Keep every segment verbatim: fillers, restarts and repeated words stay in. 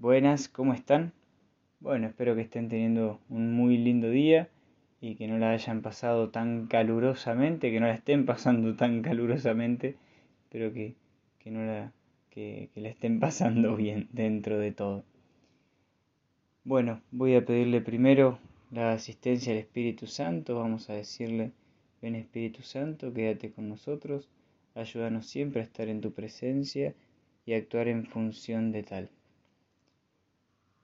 Buenas, ¿cómo están? Bueno, espero que estén teniendo un muy lindo día y que no la hayan pasado tan calurosamente, que no la estén pasando tan calurosamente, pero que, que, no la, que, que la estén pasando bien dentro de todo. Bueno, voy a pedirle primero la asistencia al Espíritu Santo. Vamos a decirle: ven Espíritu Santo, quédate con nosotros, ayúdanos siempre a estar en tu presencia y a actuar en función de tal.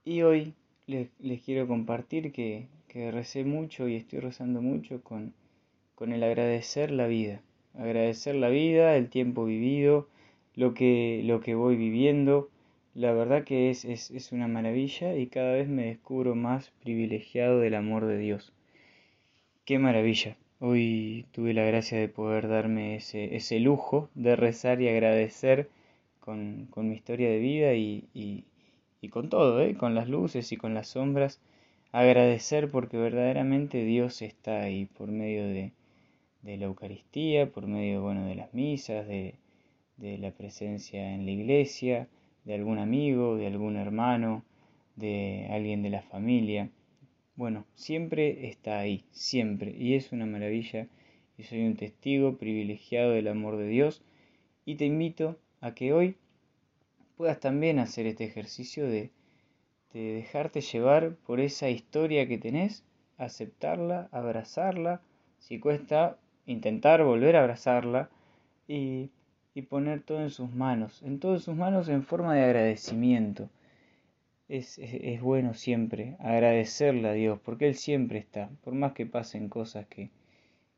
Y hoy les, les quiero compartir que, que recé mucho y estoy rezando mucho con, con el agradecer la vida. Agradecer la vida, el tiempo vivido, lo que, lo que voy viviendo. La verdad que es, es, es una maravilla y cada vez me descubro más privilegiado del amor de Dios. ¡Qué maravilla! Hoy tuve la gracia de poder darme ese, ese lujo de rezar y agradecer con, con mi historia de vida y... y Y con todo, ¿eh? Con las luces y con las sombras, agradecer porque verdaderamente Dios está ahí por medio de, de la Eucaristía, por medio bueno, de las misas, de, de la presencia en la iglesia, de algún amigo, de algún hermano, de alguien de la familia. Bueno, siempre está ahí, siempre, y es una maravilla y soy un testigo privilegiado del amor de Dios y te invito a que hoy puedas también hacer este ejercicio de, de dejarte llevar por esa historia que tenés, aceptarla, abrazarla, si cuesta intentar volver a abrazarla y, y poner todo en sus manos, en todo en sus manos en forma de agradecimiento. Es, es, es bueno siempre agradecerle a Dios porque Él siempre está, por más que pasen cosas que,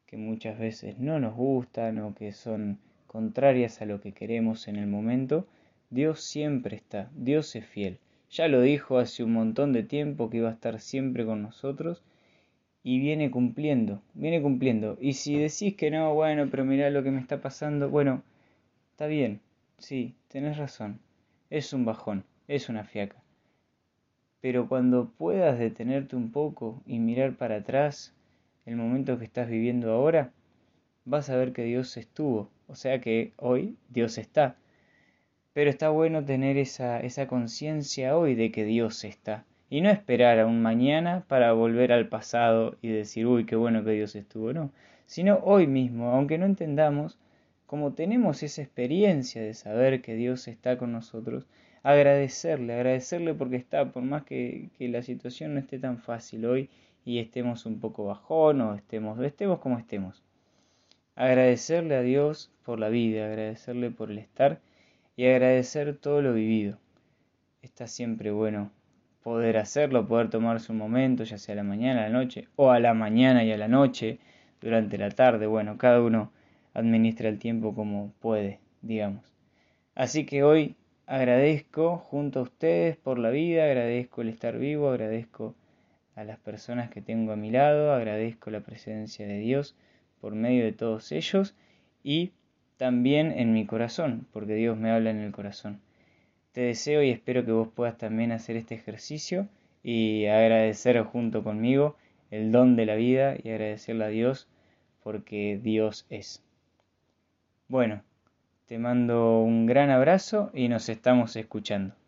que muchas veces no nos gustan o que son contrarias a lo que queremos en el momento. Dios siempre está, Dios es fiel. Ya lo dijo hace un montón de tiempo que iba a estar siempre con nosotros y viene cumpliendo, viene cumpliendo. Y si decís que no, bueno, pero mirá lo que me está pasando, bueno, está bien, sí, tenés razón. Es un bajón, es una fiaca. Pero cuando puedas detenerte un poco y mirar para atrás el momento que estás viviendo ahora, vas a ver que Dios estuvo, o sea que hoy Dios está. Pero está bueno tener esa, esa conciencia hoy de que Dios está. Y no esperar a un mañana para volver al pasado y decir, uy, qué bueno que Dios estuvo. No, sino hoy mismo, aunque no entendamos, como tenemos esa experiencia de saber que Dios está con nosotros, agradecerle, agradecerle porque está, por más que, que la situación no esté tan fácil hoy y estemos un poco bajón o estemos, estemos como estemos. Agradecerle a Dios por la vida, agradecerle por el estar. Y agradecer todo lo vivido. Está siempre bueno poder hacerlo, poder tomarse un momento, ya sea a la mañana, a la noche, o a la mañana y a la noche, durante la tarde. Bueno, cada uno administra el tiempo como puede, digamos. Así que hoy agradezco junto a ustedes por la vida, agradezco el estar vivo, agradezco a las personas que tengo a mi lado, agradezco la presencia de Dios por medio de todos ellos y también en mi corazón, porque Dios me habla en el corazón. Te deseo y espero que vos puedas también hacer este ejercicio y agradecer junto conmigo el don de la vida y agradecerle a Dios porque Dios es. Bueno, te mando un gran abrazo y nos estamos escuchando.